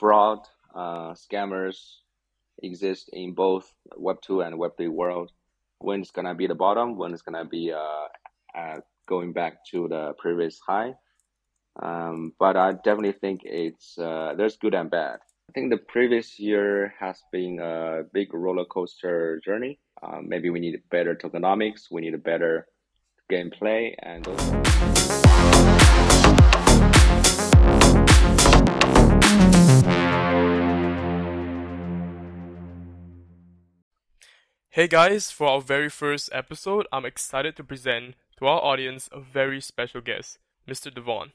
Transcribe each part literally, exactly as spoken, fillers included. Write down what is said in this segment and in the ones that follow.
fraud, uh, scammers exist in both Web two and Web three world. When it's gonna be the bottom, when it's gonna be uh, uh, going back to the previous high. Um, but I definitely think it's uh, there's good and bad. I think the previous year has been a big roller coaster journey. Uh, maybe we need better tokenomics, we need a better gameplay, and hey guys, for our very first episode, I'm excited to present to our audience a very special guest, Mister Devon.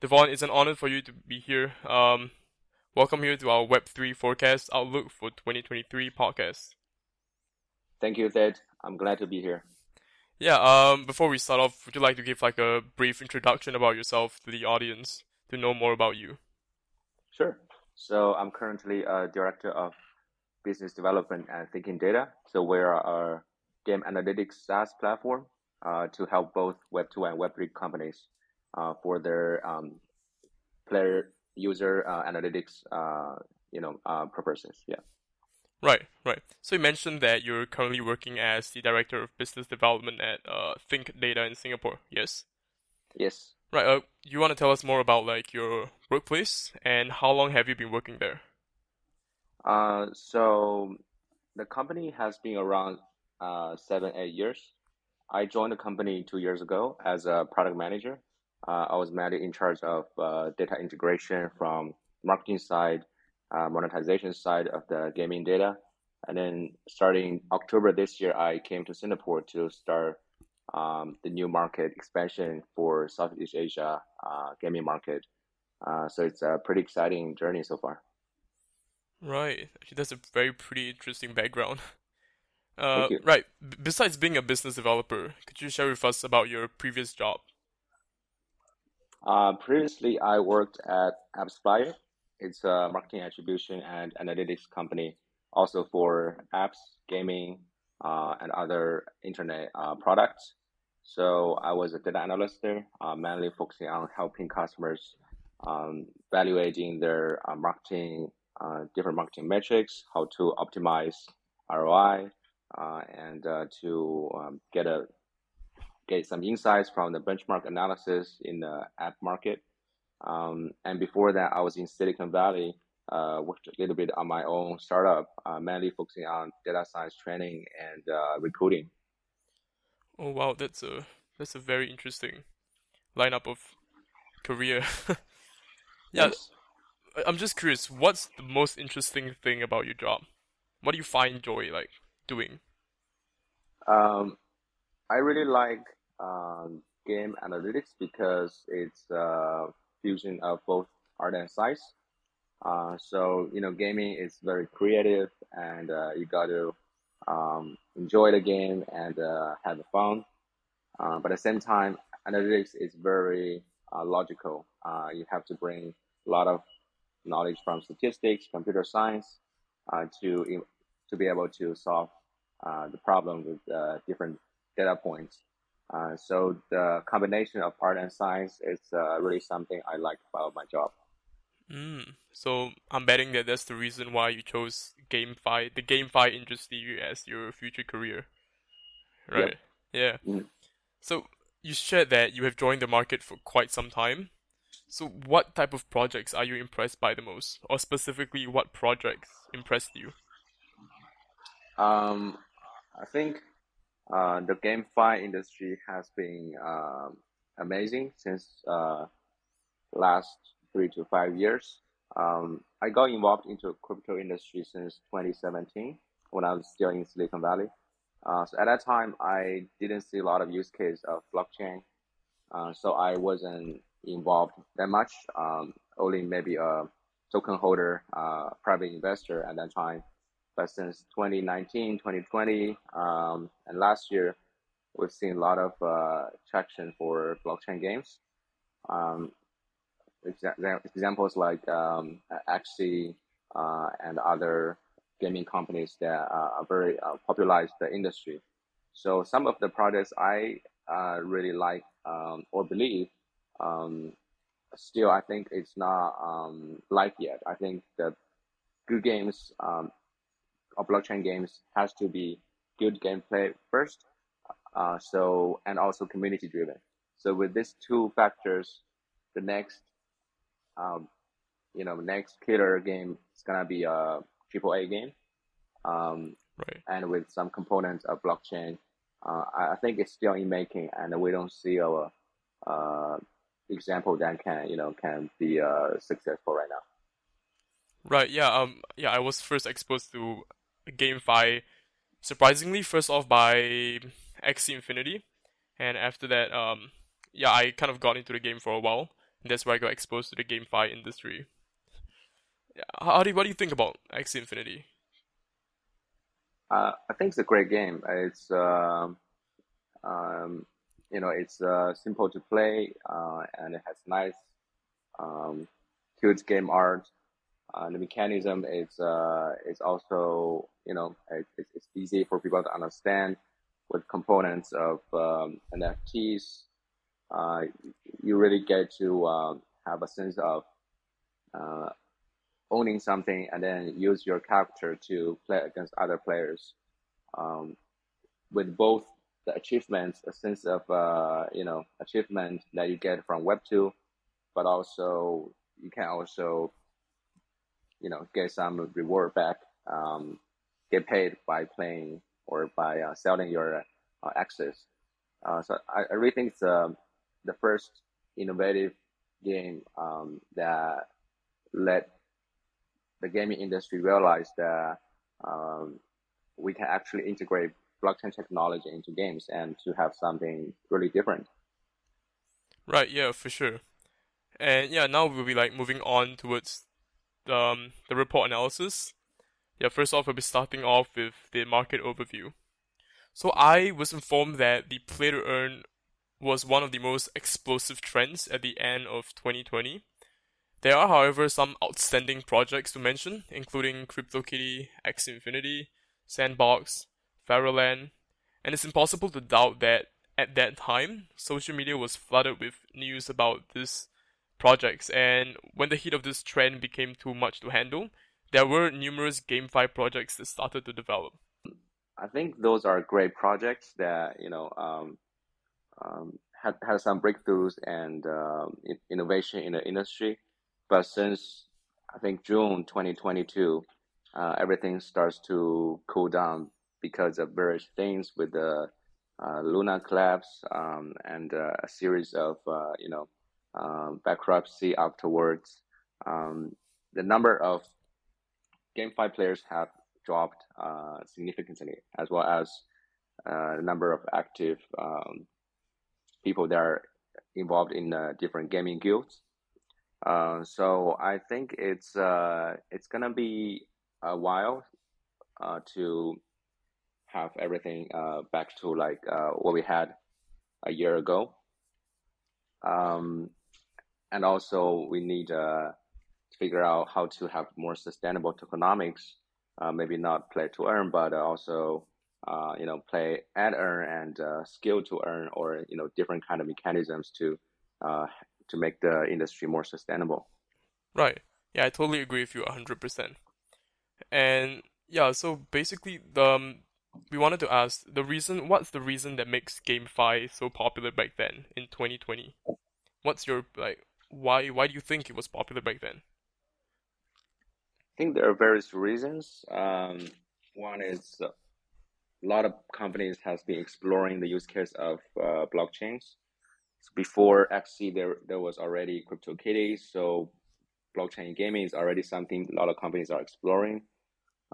Devon, it's an honor for you to be here. Um, welcome here to our Web three Forecast Outlook for twenty twenty-three podcast. Thank you, Ted. I'm glad to be here. Yeah, um, before we start off, would you like to give like a brief introduction about yourself to the audience to know more about you? Sure. So I'm currently a director of business development and Think Data. So we are a game analytics SaaS platform uh, to help both Web two and Web three companies uh, for their um, player user uh, analytics, uh, you know, uh, purposes. Yeah. Right, right. So you mentioned that you're currently working as the director of business development at uh, Think Data in Singapore. Yes. Yes. Right. Uh, you want to tell us more about like your workplace and how long have you been working there? Uh, so the company has been around uh, seven, eight years. I joined the company two years ago as a product manager. Uh, I was mainly in charge of uh, data integration from marketing side, uh, monetization side of the gaming data. And then starting October this year, I came to Singapore to start um, the new market expansion for Southeast Asia uh, gaming market. Uh, so it's a pretty exciting journey so far. Right. Actually, that's a very pretty interesting background. Uh, right. B- besides being a business developer, could you share with us about your previous job? Uh, previously, I worked at AppsFlyer. It's a marketing attribution and analytics company, also for apps, gaming, uh, and other internet uh, products. So I was a data analyst there, uh, mainly focusing on helping customers um, evaluating their uh, marketing Uh, different marketing metrics, how to optimize R O I, uh, and uh, to um, get a get some insights from the benchmark analysis in the app market. Um, and before that, I was in Silicon Valley, uh, worked a little bit on my own startup, uh, mainly focusing on data science training and uh, recruiting. Oh wow, that's a that's a very interesting lineup of career. Yeah. Yes. I'm just curious, what's the most interesting thing about your job? What do you find joy like doing? Um, I really like um, game analytics because it's a fusion of both art and science. Uh, so, you know, gaming is very creative and uh, you got to um, enjoy the game and uh, have fun. Uh, but at the same time, analytics is very uh, logical. Uh, you have to bring a lot of knowledge from statistics, computer science, uh, to to be able to solve uh, the problem with uh, different data points. Uh, so the combination of art and science is uh, really something I like about my job. Mm. So I'm betting that that's the reason why you chose GameFi, the GameFi industry as your future career, right? Yep. Yeah. Mm. So you shared that you have joined the market for quite some time. So what type of projects are you impressed by the most? Or specifically, what projects impressed you? Um, I think uh, the GameFi industry has been uh, amazing since uh, last three to five years. Um, I got involved into the crypto industry since twenty seventeen when I was still in Silicon Valley. Uh, so at that time, I didn't see a lot of use case of blockchain. Uh, so I wasn't involved that much, um, only maybe a token holder, uh, private investor at that time. But since twenty nineteen, twenty twenty, um, and last year, we've seen a lot of uh, traction for blockchain games. Um, exa- examples like um, Axie uh, and other gaming companies that uh, are very uh, popularized the industry. So some of the projects I uh, really like um, or believe Um, still, I think it's not um, live yet. I think the good games um, or blockchain games has to be good gameplay first, uh, so and also community driven. So with these two factors, the next, um, you know, next killer game is gonna be a triple A game, um, right. And with some components of blockchain, uh, I think it's still in making, and we don't see our uh, example that can, you know, can be uh, successful right now. Right. Yeah. Um. Yeah. I was first exposed to GameFi, surprisingly, first off by Axie Infinity, and after that, um, yeah, I kind of got into the game for a while. And that's where I got exposed to the GameFi industry. Yeah. How do you, what do you think about Axie Infinity? Uh, I think it's a great game. It's uh, um, you know, it's uh, simple to play, uh, and it has nice, um, cute game art. Uh, the mechanism is uh, is also, you know, it, it's easy for people to understand with components of um, N F Ts. Uh, you really get to uh, have a sense of uh, owning something and then use your character to play against other players. Um, with both the achievements, a sense of, uh, you know, achievement that you get from Web two, but also you can also, you know, get some reward back, um, get paid by playing or by uh, selling your uh, access. Uh, so I, I really think it's uh, the first innovative game um, that let the gaming industry realize that um, we can actually integrate blockchain technology into games and to have something really different. Right, yeah, for sure. And yeah, now we'll be like moving on towards Um, the report analysis. Yeah, first off, we'll be starting off with the market overview. So I was informed that the play to earn was one of the most explosive trends at the end of twenty twenty. There are, however, some outstanding projects to mention, including CryptoKitty, Axie Infinity, Sandbox, Faraland, and it's impossible to doubt that at that time, social media was flooded with news about this projects, and when the heat of this trend became too much to handle, there were numerous GameFi projects that started to develop. I think those are great projects that, you know, um, um, had, had some breakthroughs and um, innovation in the industry. But since, I think, June twenty twenty-two, uh, everything starts to cool down because of various things with the uh, Luna collapse um, and uh, a series of, uh, you know, Um, bankruptcy afterwards. Um, the number of GameFi players have dropped uh, significantly, as well as uh, the number of active um, people that are involved in uh, different gaming guilds. Uh, so I think it's uh, it's gonna be a while uh, to have everything uh, back to like uh, what we had a year ago. Um, And also, we need uh, to figure out how to have more sustainable tokenomics. Uh, maybe not play to earn, but also, uh, you know, play and earn and uh, skill to earn, or you know, different kind of mechanisms to uh, to make the industry more sustainable. Right. Yeah, I totally agree with you one hundred percent. And yeah, so basically, the um, we wanted to ask the reason. What's the reason that makes GameFi so popular back then in twenty twenty? What's your like? Why why do you think it was popular back then? I think there are various reasons. Um, one is a lot of companies has been exploring the use case of uh, blockchains. Before Axie, there there was already CryptoKitties, so blockchain gaming is already something a lot of companies are exploring.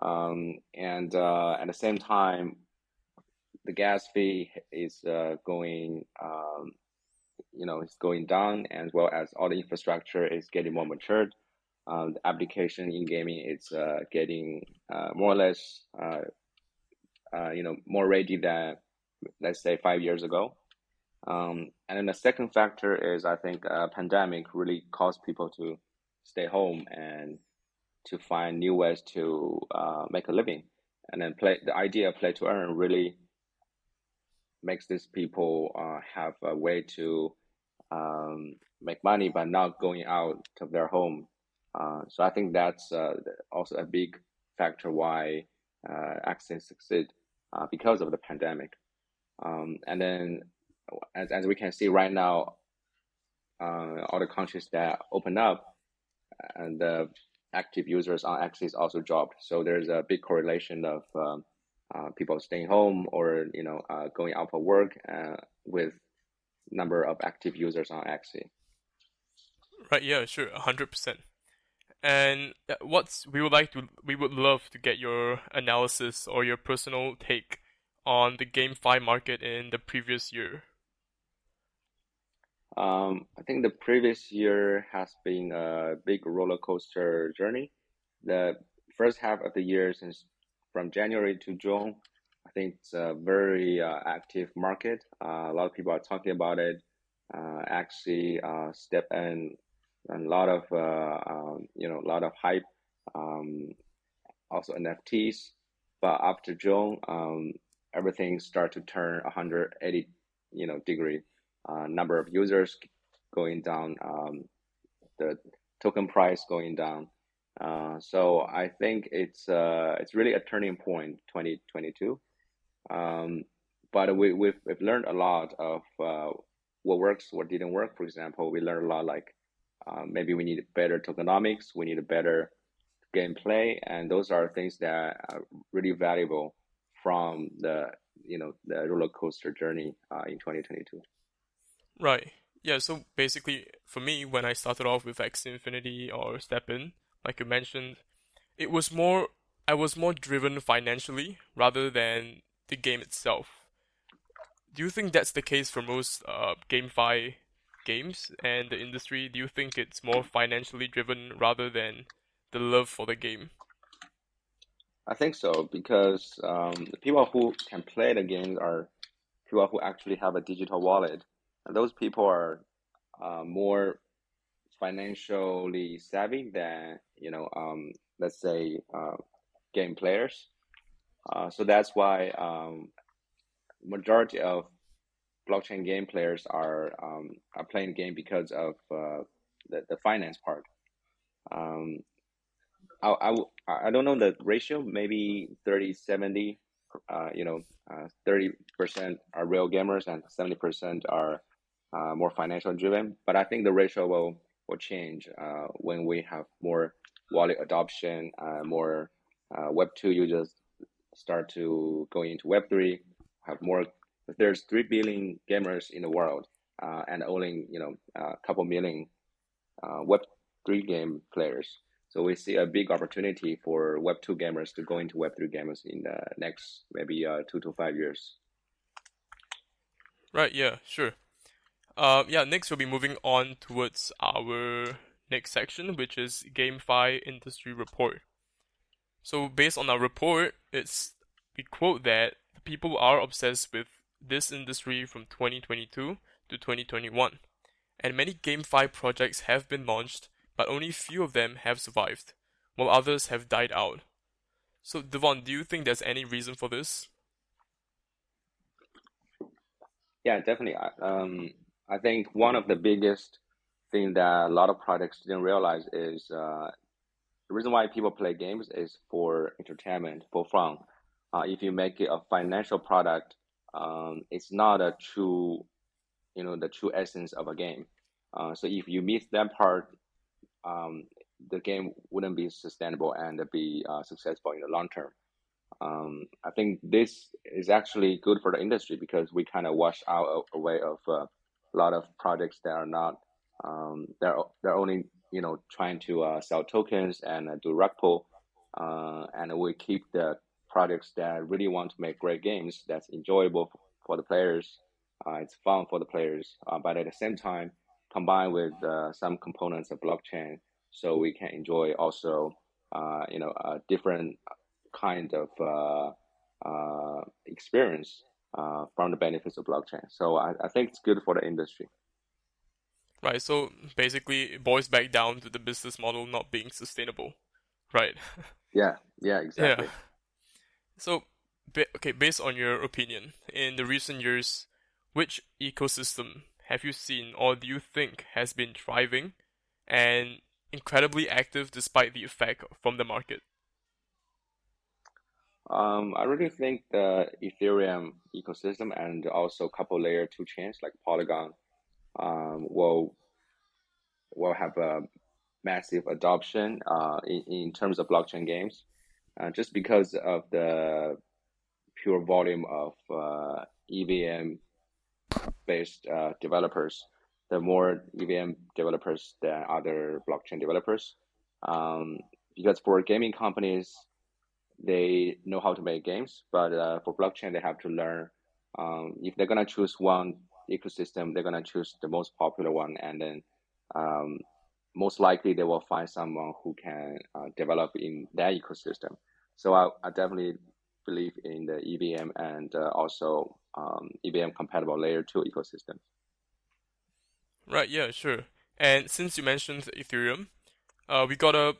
Um, and uh, at the same time, the gas fee is uh, going. Um, you know, it's going down, as well as all the infrastructure is getting more matured. Um, the application in gaming is uh, getting uh, more or less, uh, uh, you know, more ready than, let's say, five years ago. Um, and then the second factor is, I think, uh, pandemic really caused people to stay home and to find new ways to uh, make a living. And then play the idea of play to earn really makes these people uh, have a way to um, make money by not going out of their home. Uh, so I think that's uh, also a big factor why uh, Axie succeed uh, because of the pandemic. Um, and then as, as we can see right now, uh, all the countries that open up and the active users on Axie also dropped. So there's a big correlation of uh, uh, people staying home or, you know, uh, going out for work uh, with number of active users on Axie. Right. Yeah, sure. one hundred percent. And what's we would like to we would love to get your analysis or your personal take on the GameFi market in the previous year. Um, I think the previous year has been a big roller coaster journey. The first half of the year, since from January to June, I think it's a very uh, active market. Uh, a lot of people are talking about it. Uh, actually, uh, StepN. And a lot of, uh, um, you know, a lot of hype, um, also N F Ts. But after June, um, everything started to turn one hundred eighty, you know, degree. Uh, number of users going down, um, the token price going down. Uh, so I think it's uh, it's really a turning point, twenty twenty-two. Um, but we we've, we've learned a lot of uh, what works, what didn't work. For example, we learned a lot like. Uh, maybe we need better tokenomics, we need a better gameplay, and those are things that are really valuable from the, you know, the roller coaster journey uh, in twenty twenty-two. Right. Yeah, so basically for me, when I started off with Axie Infinity or StepN, like you mentioned, it was more, I was more driven financially rather than the game itself. Do you think that's the case for most uh, GameFi games and the industry? Do you think it's more financially driven rather than the love for the game? I think so, because um, the people who can play the games are people who actually have a digital wallet, and those people are uh, more financially savvy than, you know, um, let's say uh, game players. Uh, so that's why um, majority of blockchain game players are um, are playing game because of uh, the the finance part. Um, I, I, I don't know the ratio. Maybe thirty seventy. Uh, you know, thirty uh, percent are real gamers and seventy percent are uh, more financial driven. But I think the ratio will will change uh, when we have more wallet adoption, uh, more uh, Web two users start to go into Web three, have more. There's three billion gamers in the world, uh, and only, you know, a couple million uh, Web three game players. So we see a big opportunity for Web two gamers to go into Web three gamers in the next maybe uh, two to five years. Right. Yeah. Sure. Uh, yeah. Next, we'll be moving on towards our next section, which is GameFi Industry Report. So based on our report, it's we quote that people are obsessed with this industry from twenty twenty-two to twenty twenty-one, and many GameFi projects have been launched, but only few of them have survived, while others have died out. So Devon, do you think there's any reason for this? Yeah, definitely. Um, I think one of the biggest thing that a lot of projects didn't realize is uh, the reason why people play games is for entertainment, for fun. Uh, if you make it a financial product, Um, it's not a true, you know, the true essence of a game. Uh, so if you miss that part, um, the game wouldn't be sustainable and be uh, successful in the long term. Um, I think this is actually good for the industry because we kind of wash out a, a way of uh, a lot of projects that are not, um, they're they're only, you know, trying to uh, sell tokens and uh, do rug pull, uh, and we keep the projects that really want to make great games that's enjoyable for the players, uh, it's fun for the players, uh, but at the same time, combined with uh, some components of blockchain, so we can enjoy also, uh, you know, a different kind of uh, uh, experience uh, from the benefits of blockchain. So I, I think it's good for the industry. Right. So basically, it boils back down to the business model not being sustainable, right? Yeah. Yeah. Exactly. Yeah. So, okay, based on your opinion, in the recent years, which ecosystem have you seen or do you think has been thriving and incredibly active despite the effect from the market? Um, I really think the Ethereum ecosystem and also a couple layer two chains like Polygon um, will will have a massive adoption uh, in, in terms of blockchain games uh, just because of the pure volume of uh, E V M based uh, developers. The more E V M developers than other blockchain developers um, because for gaming companies, they know how to make games, but uh, for blockchain, they have to learn. Um, if they're going to choose one ecosystem, they're going to choose the most popular one. And then um, most likely they will find someone who can uh, develop in that ecosystem. So I, I definitely believe in the E V M and uh, also um, E V M compatible layer two ecosystem. Right. Yeah, sure. And since you mentioned Ethereum, uh, we got a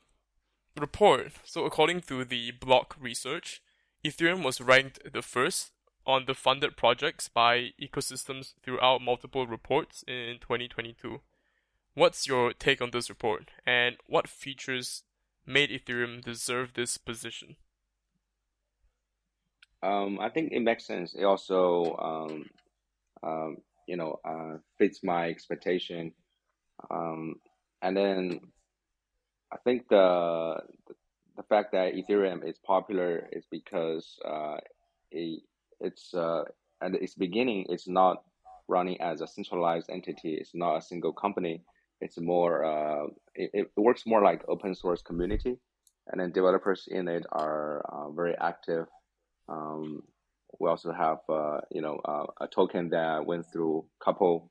report. So according to the block research, Ethereum was ranked the first on the funded projects by ecosystems throughout multiple reports in twenty twenty-two. What's your take on this report and what features made Ethereum deserve this position? Um, I think it makes sense. It also, um, um, you know, uh, fits my expectation. Um, and then I think the the fact that Ethereum is popular is because uh, it, it's uh, at its beginning, it's not running as a centralized entity. It's not a single company. It's more uh, it, it works more like open source community, and then developers in it are uh, very active. Um, we also have uh, you know uh, a token that went through a couple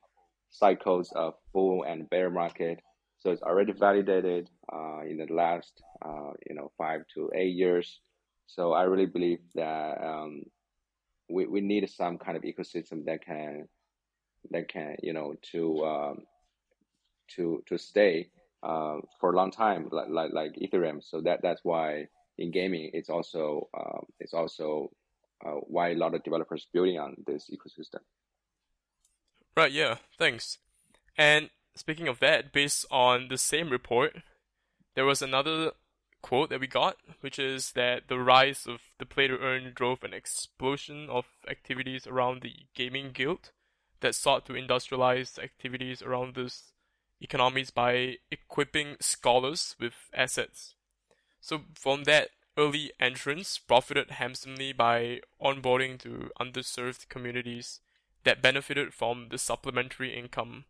cycles of bull and bear market. So it's already validated uh, in the last, uh, you know, five to eight years. So I really believe that um, we we need some kind of ecosystem that can that can you know to um, to to stay uh, for a long time, like like, like Ethereum. So that, that's why in gaming it's also uh, it's also uh, why a lot of developers building on this ecosystem. Right. Yeah. Thanks. And speaking of that, based on the same report, there was another quote that we got, which is that the rise of the play-to-earn drove an explosion of activities around the gaming guild that sought to industrialize activities around these economies by equipping scholars with assets. So from that early entrance, profited handsomely by onboarding to underserved communities that benefited from the supplementary income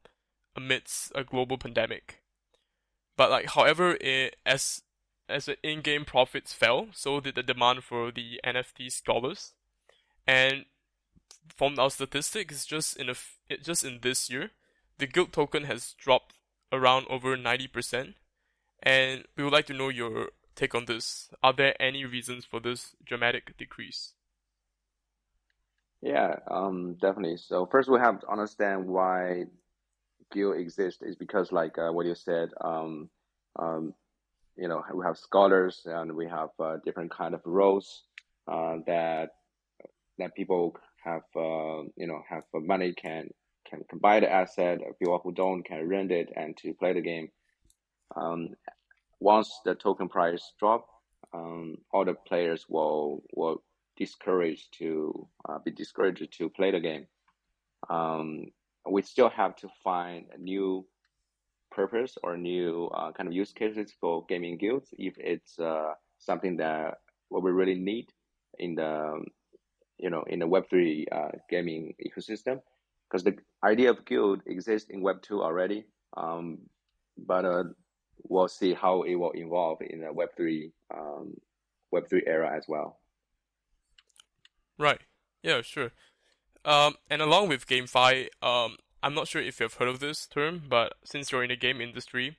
amidst a global pandemic. But like, however, it, as as the in-game profits fell, so did the demand for the N F T scholars. And from our statistics, just in a it, just in this year, the guild token has dropped around over ninety percent. And we would like to know your take on this. Are there any reasons for this dramatic decrease? Yeah, um, definitely. So first, we have to understand why guild exists is because, like uh, what you said, um, um, you know, we have scholars and we have uh, different kind of roles uh, that that people have, uh, you know, have money can can buy the asset. People who don't can rent it and to play the game. Um, once the token price drop, um, all the players will will discouraged to uh, be discouraged to play the game. Um, we still have to find a new purpose or new uh, kind of use cases for gaming guilds if it's uh, something that what we really need in the, you know, in the Web three uh, gaming ecosystem, because the idea of guild exists in Web two already, um, but uh, we'll see how it will evolve in the Web three um, Web three era as well. Right. Yeah, sure. Um, and along with GameFi, um, I'm not sure if you've heard of this term, but since you're in the game industry,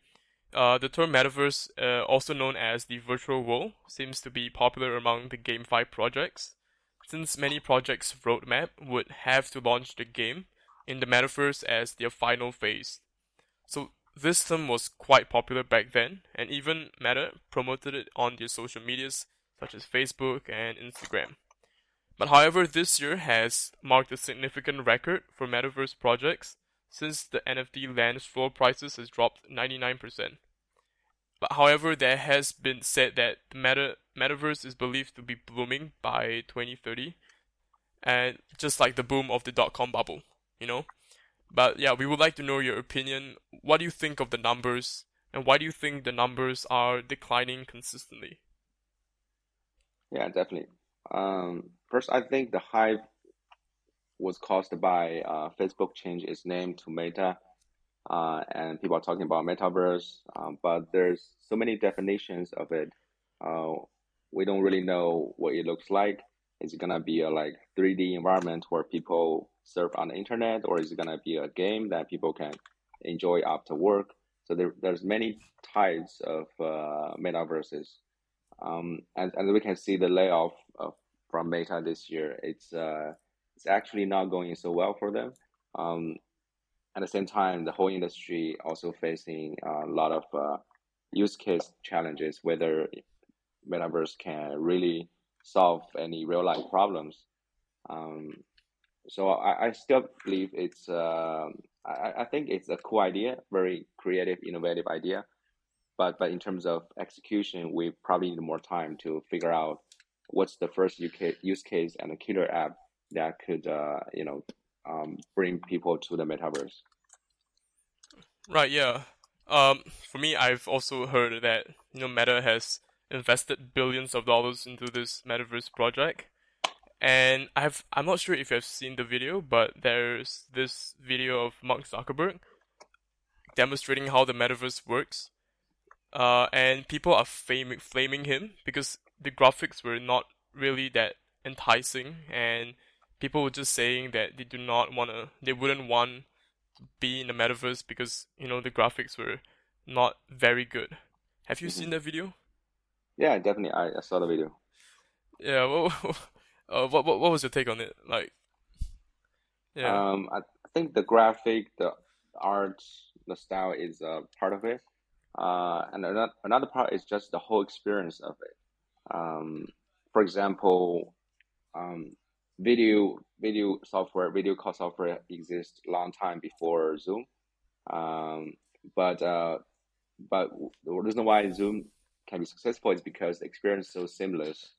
uh, the term metaverse, uh, also known as the virtual world, seems to be popular among the GameFi projects, since many projects' roadmap would have to launch the game in the metaverse as their final phase. So this term was quite popular back then, and even Meta promoted it on their social medias such as Facebook and Instagram. But however, this year has marked a significant record for metaverse projects, since the N F T land floor prices has dropped ninety-nine percent. But however, there has been said that the meta- metaverse is believed to be blooming by twenty thirty, and just like the boom of the dot-com bubble, you know? But yeah, we would like to know your opinion. What do you think of the numbers, and why do you think the numbers are declining consistently? Yeah, definitely. Um, first, I think the hype was caused by uh, Facebook changed its name to Meta, uh, and people are talking about metaverse, um, but there's so many definitions of it. Uh, we don't really know what it looks like. Is it going to be a like three D environment where people surf on the internet, or is it going to be a game that people can enjoy after work? So there, there's many types of uh, metaverses. Um, and, and we can see the layoff of, from Meta this year. It's uh, it's actually not going so well for them. Um, at the same time, the whole industry also facing a lot of uh, use case challenges, whether metaverse can really solve any real life problems. Um, so I, I still believe it's, uh, I, I think it's a cool idea, very creative, innovative idea. But but in terms of execution, we probably need more time to figure out what's the first use case and a killer app that could uh, you know um, bring people to the metaverse. Right. Yeah. Um. For me, I've also heard that you know Meta has invested billions of dollars into this metaverse project, and I've I'm not sure if you've seen the video, but there's this video of Mark Zuckerberg demonstrating how the metaverse works. Uh, and people are fam- flaming him because the graphics were not really that enticing, and people were just saying that they do not want to, they wouldn't want to be in the metaverse because, you know, the graphics were not very good. Have you mm-hmm. seen that video? Yeah, definitely. I, I saw the video. Yeah. What, uh, what what what was your take on it? Like, yeah. Um, I think the graphic, the art, the style is a uh, part of it. Uh, and another, another part is just the whole experience of it. Um, for example, um, video video software, video call software exists a long time before Zoom. Um, but uh, but the reason why Zoom can be successful is because the experience is so seamless.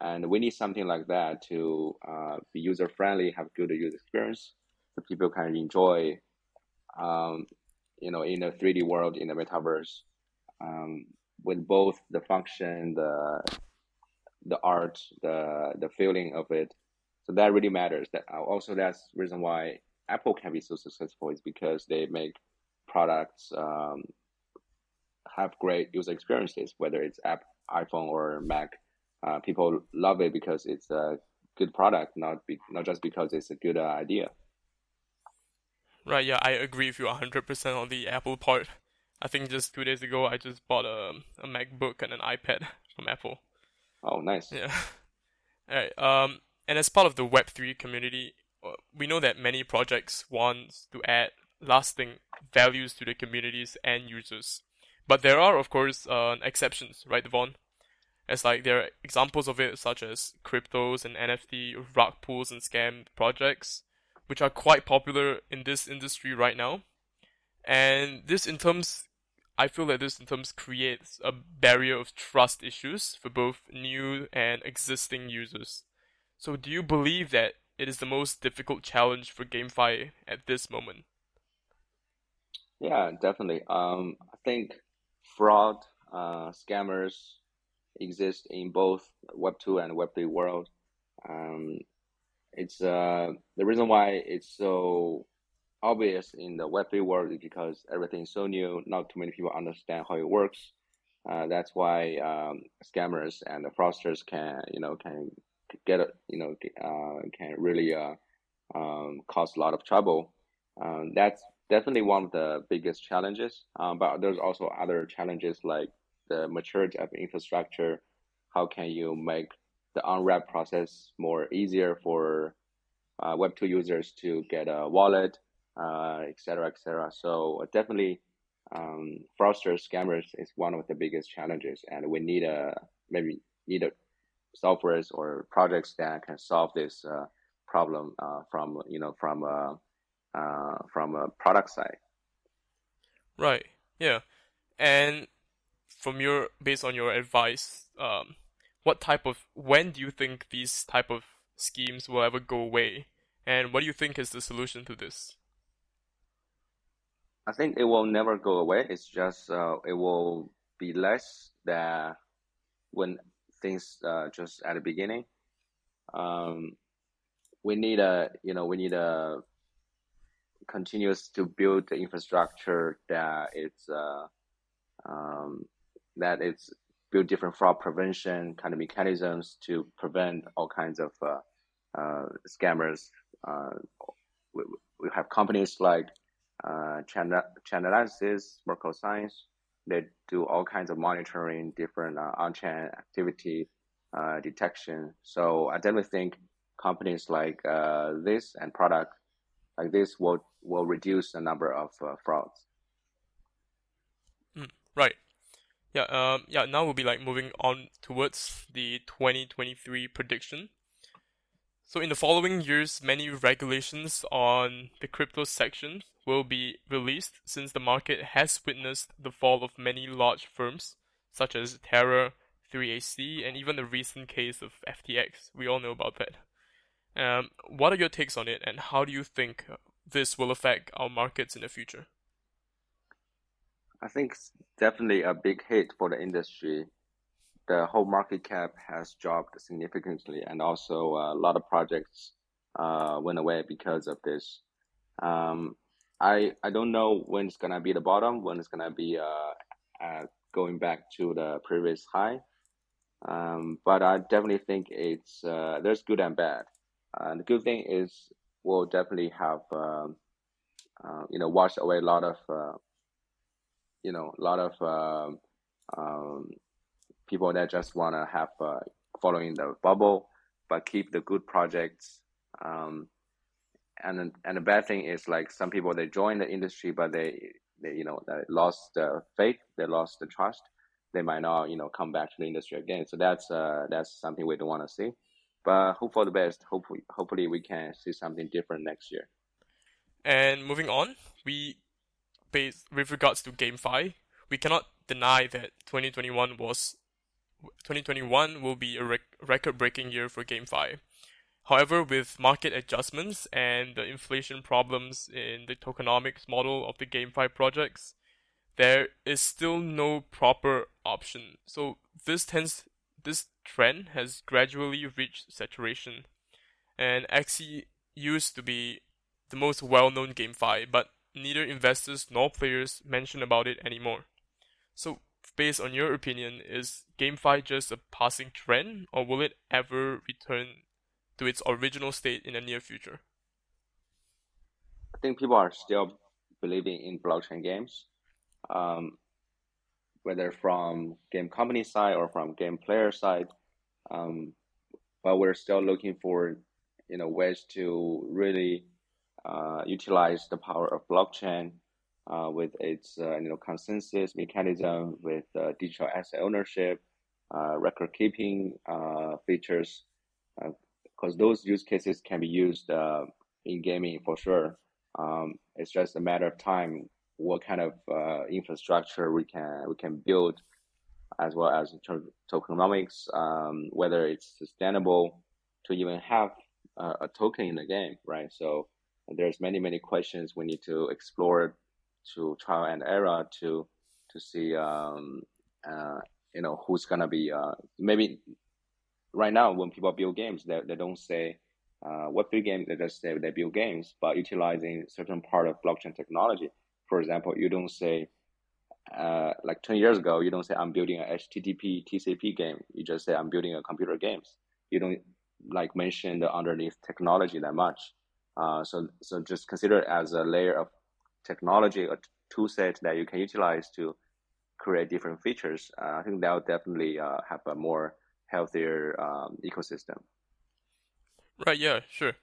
And we need something like that to uh, be user-friendly, have good user experience, so people can enjoy um you know, in the three D world, in the metaverse, um, with both the function, the the art, the the feeling of it. So that really matters. That also that's the reason why Apple can be so successful is because they make products um, have great user experiences, whether it's app, iPhone or Mac. Uh, people love it because it's a good product, not be, not just because it's a good uh, idea. Right, yeah, I agree with you one hundred percent on the Apple part. I think just two days ago, I just bought a, a MacBook and an iPad from Apple. Oh, nice. Yeah. All right. Um, and as part of the Web three community, we know that many projects want to add lasting values to the communities and users. But there are, of course, uh, exceptions, right, Devon? As like there are examples of it, such as cryptos and N F T, rug pulls and scam projects, which are quite popular in this industry right now. And this in terms, I feel that this in terms creates a barrier of trust issues for both new and existing users. So do you believe that it is the most difficult challenge for GameFi at this moment? Yeah, definitely. Um, I think fraud, uh, scammers exist in both Web two and Web three world. Um, It's uh the reason why it's so obvious in the Web three world is because everything's so new. Not too many people understand how it works. Uh, that's why um, scammers and the fraudsters can you know can get you know uh, can really uh, um, cause a lot of trouble. Um, that's definitely one of the biggest challenges. Um, but there's also other challenges like the maturity of infrastructure. How can you make the unwrap process more easier for uh, Web two users to get a wallet, uh, et cetera, et cetera. So definitely um, fraudsters, scammers is one of the biggest challenges. And we need a, maybe need a softwares or projects that can solve this uh, problem uh, from, you know, from a uh, from a product side. Right. Yeah. And from your, based on your advice, um, what type of, when do you think these type of schemes will ever go away? And what do you think is the solution to this? I think it will never go away. It's just, uh, it will be less than when things, uh, just at the beginning. Um, we need a, you know, we need a continuous to build the infrastructure that it's, uh, um, that it's build different fraud prevention kind of mechanisms to prevent all kinds of, uh, uh, scammers. Uh, we, we have companies like, uh, Channel, Merkle Science. They do all kinds of monitoring, different uh, on-chain activity uh, detection. So I definitely think companies like uh, this and product like this will will reduce the number of uh, frauds. Mm, right. Yeah. Um. Yeah. Now we'll be like moving on towards the twenty twenty-three prediction. So in the following years, many regulations on the crypto section will be released since the market has witnessed the fall of many large firms such as Terra, three A C, and even the recent case of F T X. We all know about that. Um, what are your takes on it, and how do you think this will affect our markets in the future? I think it's definitely a big hit for the industry. The whole market cap has dropped significantly, and also a lot of projects uh, went away because of this. Um, I I don't know when it's gonna be the bottom, when it's gonna be uh, uh, going back to the previous high. Um, but I definitely think it's uh, there's good and bad. Uh, the good thing is we'll definitely have uh, uh, you know washed away a lot of uh, you know a lot of uh, um, people that just want to have uh, following the bubble, but keep the good projects. Um, and and the bad thing is like some people, they join the industry, but they, they you know, they lost the faith, they lost the trust. They might not, you know, come back to the industry again. So that's uh, that's something we don't want to see. But hope for the best. Hopefully, hopefully we can see something different next year. And moving on, we, based with regards to GameFi, we cannot deny that twenty twenty-one was. twenty twenty-one will be a rec- record-breaking year for GameFi. However, with market adjustments and the inflation problems in the tokenomics model of the GameFi projects, there is still no proper option. So this tends, this trend has gradually reached saturation. And Axie used to be the most well-known GameFi, but neither investors nor players mention about it anymore. So, based on your opinion, is GameFi just a passing trend, or will it ever return to its original state in the near future? I think people are still believing in blockchain games, um, whether from game company side or from game player side. Um, but we're still looking for, you know, ways to really uh, utilize the power of blockchain. Uh, with its uh, you know consensus mechanism, with uh, digital asset ownership, uh, record keeping uh, features, because uh, those use cases can be used uh, in gaming for sure. Um, it's just a matter of time what kind of uh, infrastructure we can we can build, as well as in terms of tokenomics, um, whether it's sustainable to even have uh, a token in the game, right? So there's many many questions we need to explore. To trial and error to to see um uh you know who's gonna be uh maybe right now when people build games they they don't say uh web three games, they just say they build games, but utilizing certain part of blockchain technology. For example, you don't say uh like twenty years ago you don't say I'm building a H T T P T C P game, you just say I'm building a computer games. You don't like mention the underneath technology that much. Uh so so just consider it as a layer of technology or tool set that you can utilize to create different features. uh, I think that will definitely uh, have a more healthier um, ecosystem. Right, yeah, sure.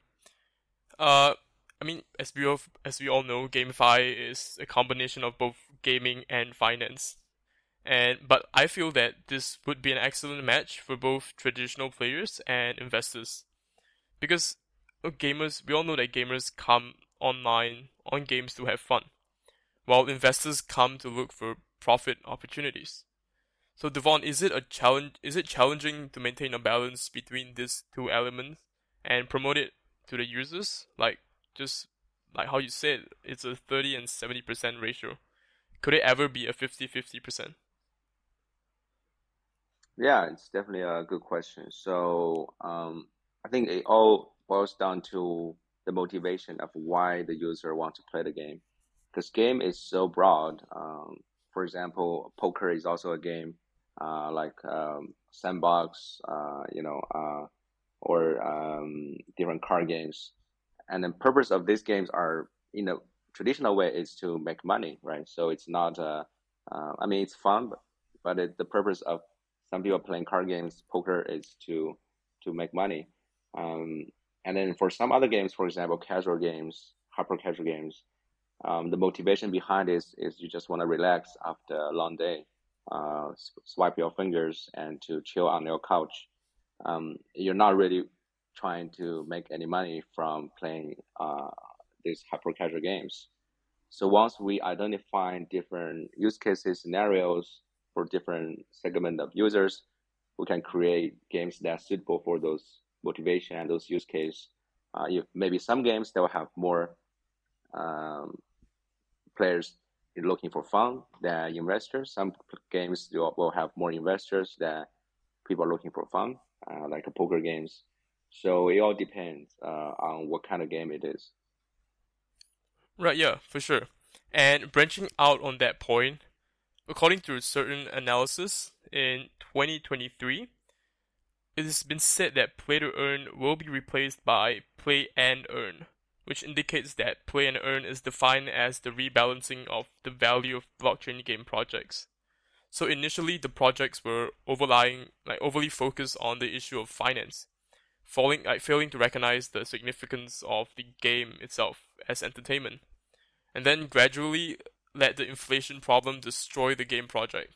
Uh, I mean, as we, all, as we all know, GameFi is a combination of both gaming and finance. And but I feel that this would be an excellent match for both traditional players and investors. Because gamers, we all know that gamers come online on games to have fun, while investors come to look for profit opportunities. So Devon, is it a challenge? Is it challenging to maintain a balance between these two elements and promote it to the users? Like just like how you said, it's a thirty and seventy percent ratio. Could it ever be a fifty-fifty percent? Yeah, it's definitely a good question. So um, I think it all boils down to the motivation of why the user wants to play the game. Because game is so broad. Um, for example, poker is also a game, uh, like um, Sandbox, uh, you know, uh, or um, different card games. And the purpose of these games are, you know, traditional way is to make money, right? So it's not, uh, uh, I mean, it's fun, but, but it, the purpose of some people playing card games, poker is to to make money. Um, and then for some other games, for example, casual games, hyper casual games, um, the motivation behind is is you just want to relax after a long day, uh, swipe your fingers and to chill on your couch. Um, you're not really trying to make any money from playing uh, these hyper casual games. So once we identify different use cases, scenarios for different segment of users, we can create games that are suitable for those motivation and those use case. Uh, if maybe some games that will have more um, players looking for fun than investors. Some games will have more investors that people are looking for fun, uh, like poker games. So it all depends uh, on what kind of game it is. Right, yeah, for sure. And branching out on that point, according to a certain analysis in twenty twenty-three, it has been said that play to earn will be replaced by play and earn, which indicates that play and earn is defined as the rebalancing of the value of blockchain game projects. So initially, the projects were overlying, like overly focused on the issue of finance, falling, like, failing to recognize the significance of the game itself as entertainment, and then gradually let the inflation problem destroy the game project.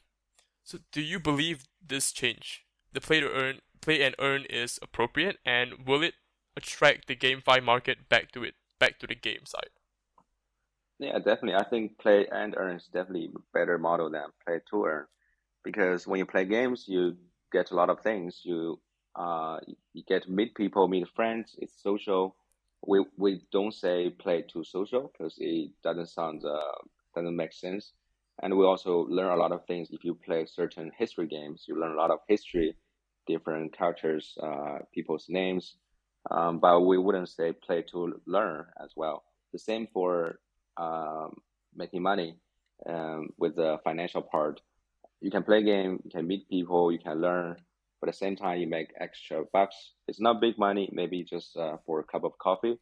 So do you believe this change, the play to earn, play and earn, is appropriate, and will it attract the GameFi market back to it, back to the game side? Yeah, definitely. I think play and earn is definitely a better model than play to earn, because when you play games, you get a lot of things. You uh, you get to meet people, meet friends. It's social. We we don't say play to social because it doesn't sound. Uh, doesn't make sense. And we also learn a lot of things. If you play certain history games, you learn a lot of history, different cultures, uh, people's names. Um, but we wouldn't say play to learn as well. The same for um, making money um, with the financial part. You can play a game, you can meet people, you can learn, but at the same time you make extra bucks. It's not big money, maybe just uh, for a cup of coffee.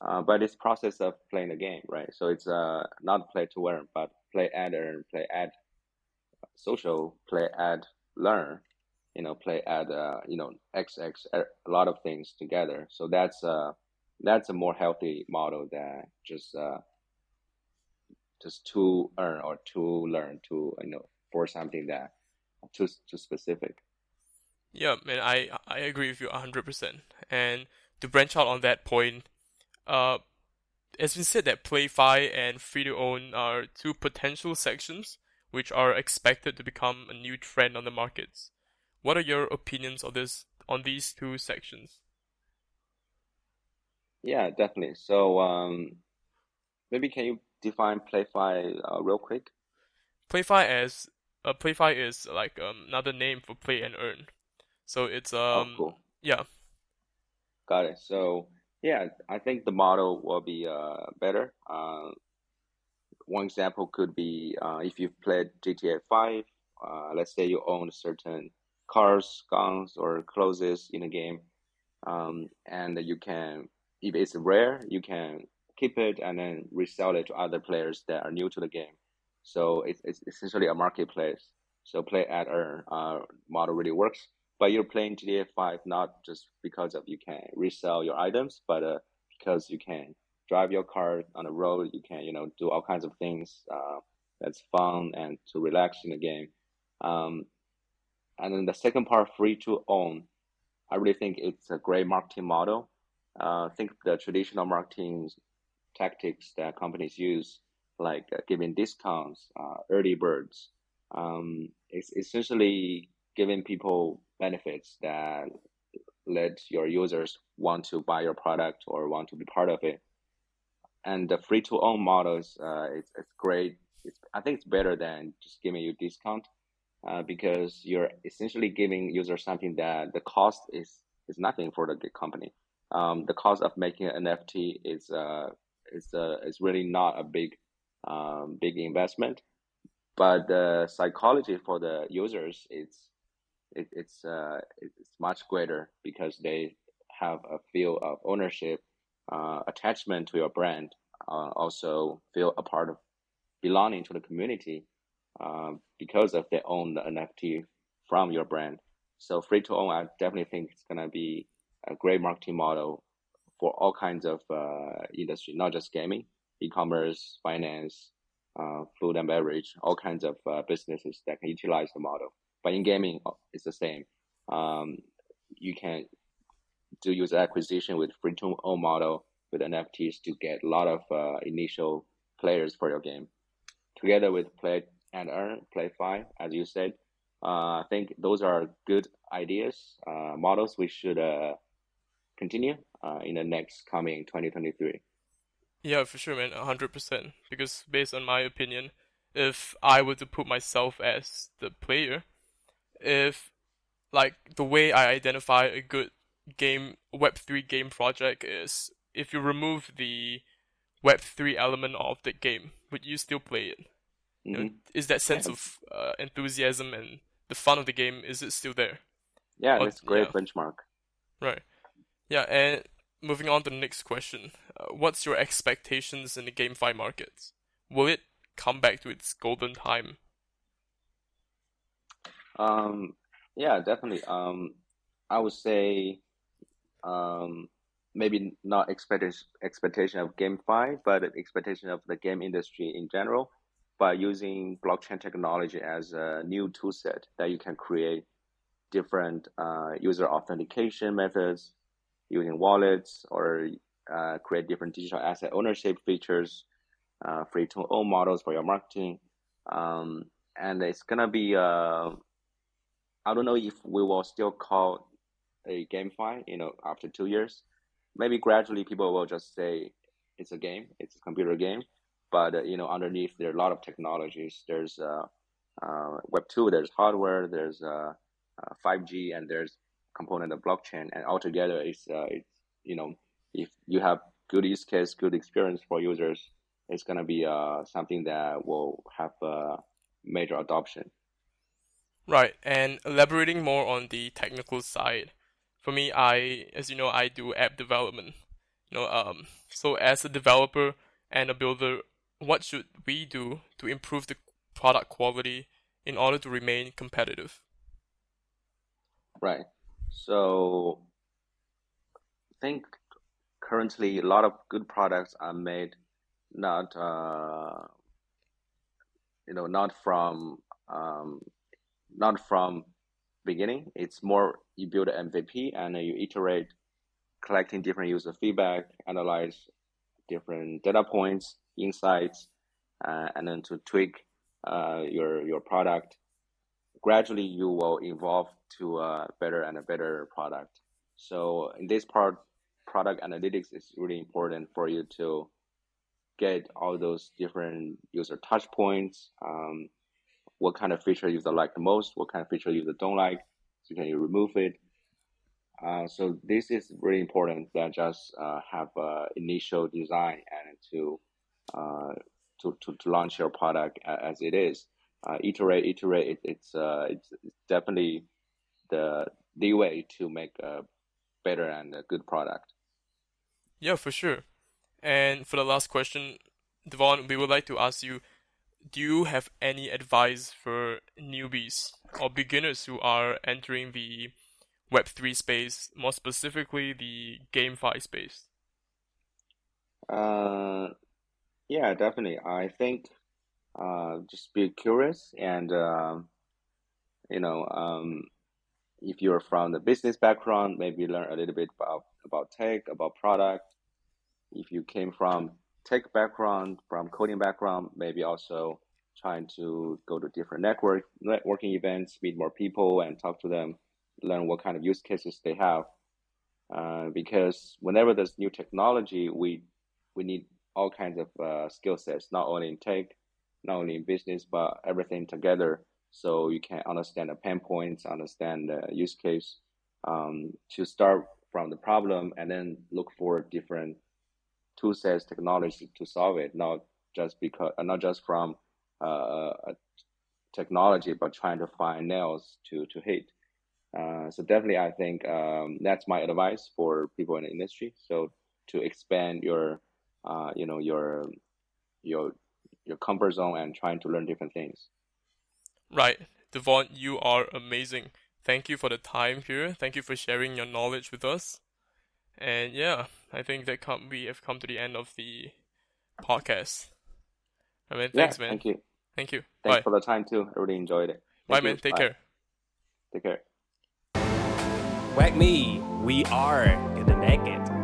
Uh, but it's process of playing the game, right? So it's uh, not play to earn, but play and earn, play and social, play and learn, you know, play and, uh, you know, X X, a lot of things together. So that's, uh, that's a more healthy model than just uh, just to earn or to learn, to, you know, for something that too, too specific. Yeah, man, I, I agree with you one hundred percent. And to branch out on that point, Uh, it's been said that PlayFi and free-to-own are two potential sections which are expected to become a new trend on the markets. What are your opinions on this, on these two sections? Yeah, definitely. So, um, maybe can you define PlayFi uh, real quick? PlayFi as uh, PlayFi is like um, another name for play and earn. So it's um oh, cool. Yeah. Got it. So. Yeah, I think the model will be uh, better. Uh, one example could be uh, if you've played G T A five, uh, let's say you own certain cars, guns, or clothes in a game, um, and you can, if it's rare, you can keep it and then resell it to other players that are new to the game. So it's, it's essentially a marketplace. So play at earn uh, model really works. But you're playing G T A five not just because of you can resell your items, but uh, because you can drive your car on the road. You can, you know, do all kinds of things uh, that's fun and to relax in the game. Um, and then the second part, free to own, I really think it's a great marketing model. Uh, I think the traditional marketing tactics that companies use, like uh, giving discounts, uh, early birds. Um, it's essentially giving people benefits that let your users want to buy your product or want to be part of it. And the free-to-own models, uh, it's, it's great. It's, I think it's better than just giving you discount, uh, because you're essentially giving users something that the cost is, is nothing for the company. Um, the cost of making an N F T is uh is uh, is really not a big um big investment, but the psychology for the users it's it, it's uh it's much greater because they have a feel of ownership, uh, attachment to your brand, uh, also feel a part of belonging to the community, uh, because of they own the N F T from your brand. So free to own, I definitely think it's gonna be a great marketing model for all kinds of uh, industry, not just gaming, e-commerce, finance, uh, food and beverage, all kinds of uh, businesses that can utilize the model. But in gaming, it's the same. Um, you can do user acquisition with free-to-own model with N F Ts to get a lot of uh, initial players for your game. Together with Play and Earn, PlayFi, as you said, uh, I think those are good ideas, uh, models we should uh, continue uh, in the next coming twenty twenty-three. Yeah, for sure, man, one hundred percent. Because based on my opinion, if I were to put myself as the player, if, like, the way I identify a good game, Web three game project is if you remove the Web three element of the game, would you still play it? Mm-hmm. You know, is that sense of uh, enthusiasm and the fun of the game, is it still there? Yeah, or, that's a great yeah. benchmark. Right. Yeah, and moving on to the next question. Uh, what's your expectations in the GameFi markets? Will it come back to its golden time? Um, yeah, definitely. Um, I would say um, maybe not expect- expectation of GameFi, but expectation of the game industry in general by using blockchain technology as a new toolset that you can create different uh, user authentication methods, using wallets, or uh, create different digital asset ownership features, uh, free to own models for your marketing. Um, and it's going to be, uh, I don't know if we will still call a GameFi, you know, after two years. Maybe gradually people will just say it's a game, it's a computer game. But, uh, you know, underneath there are a lot of technologies. There's uh, uh, Web two, there's hardware, there's uh, uh, five G, and there's component of blockchain, and altogether it's, uh, it's, you know, if you have good use case, good experience for users, it's going to be uh, something that will have uh, major adoption. Right. And elaborating more on the technical side, for me, I, as you know, I do app development, you know, um, so as a developer and a builder, what should we do to improve the product quality in order to remain competitive? Right. So I think currently a lot of good products are made not, uh, you know, not from, um, not from beginning. It's more you build an M V P and you iterate, collecting different user feedback, analyze different data points, insights, uh, and then to tweak uh, your your product. Gradually, you will evolve to a better and a better product. So in this part, product analytics is really important for you to get all those different user touch points, um, what kind of feature user like the most, what kind of feature user don't like, so can you remove it. Uh, so this is really important that just uh, have uh, initial design and to, uh, to, to, to launch your product as it is. Uh, iterate, iterate. It, it's uh, it's definitely the the way to make a better and a good product. Yeah, for sure. And for the last question, Devon, we would like to ask you: do you have any advice for newbies or beginners who are entering the Web three space, more specifically the GameFi space? Uh, yeah, definitely. I think. Uh, just be curious and, uh, you know, um, if you're from the business background, maybe learn a little bit about, about tech, about product. If you came from tech background, from coding background, maybe also trying to go to different network networking events, meet more people and talk to them, learn what kind of use cases they have. Uh, because whenever there's new technology, we we need all kinds of uh, skill sets, not only in tech, not only in business, but everything together. So you can understand the pain points, understand the use case, um, to start from the problem and then look for different tool sets, technology to solve it. Not just because, not just from uh, technology, but trying to find nails to to hit. Uh, so definitely, I think um, that's my advice for people in the industry. So to expand your, uh, you know, your, your, your comfort zone and trying to learn different things. Right, Devon, you are amazing. Thank you for the time here. Thank you for sharing your knowledge with us. And yeah, I think that come, we have come to the end of the podcast. I mean, thanks, yeah, man. Thank you. Thank you. Thanks Bye. For the time too. I really enjoyed it. Thank Bye, you. Man. Take Bye. Care. Take care. W A G M I, we are gonna make it.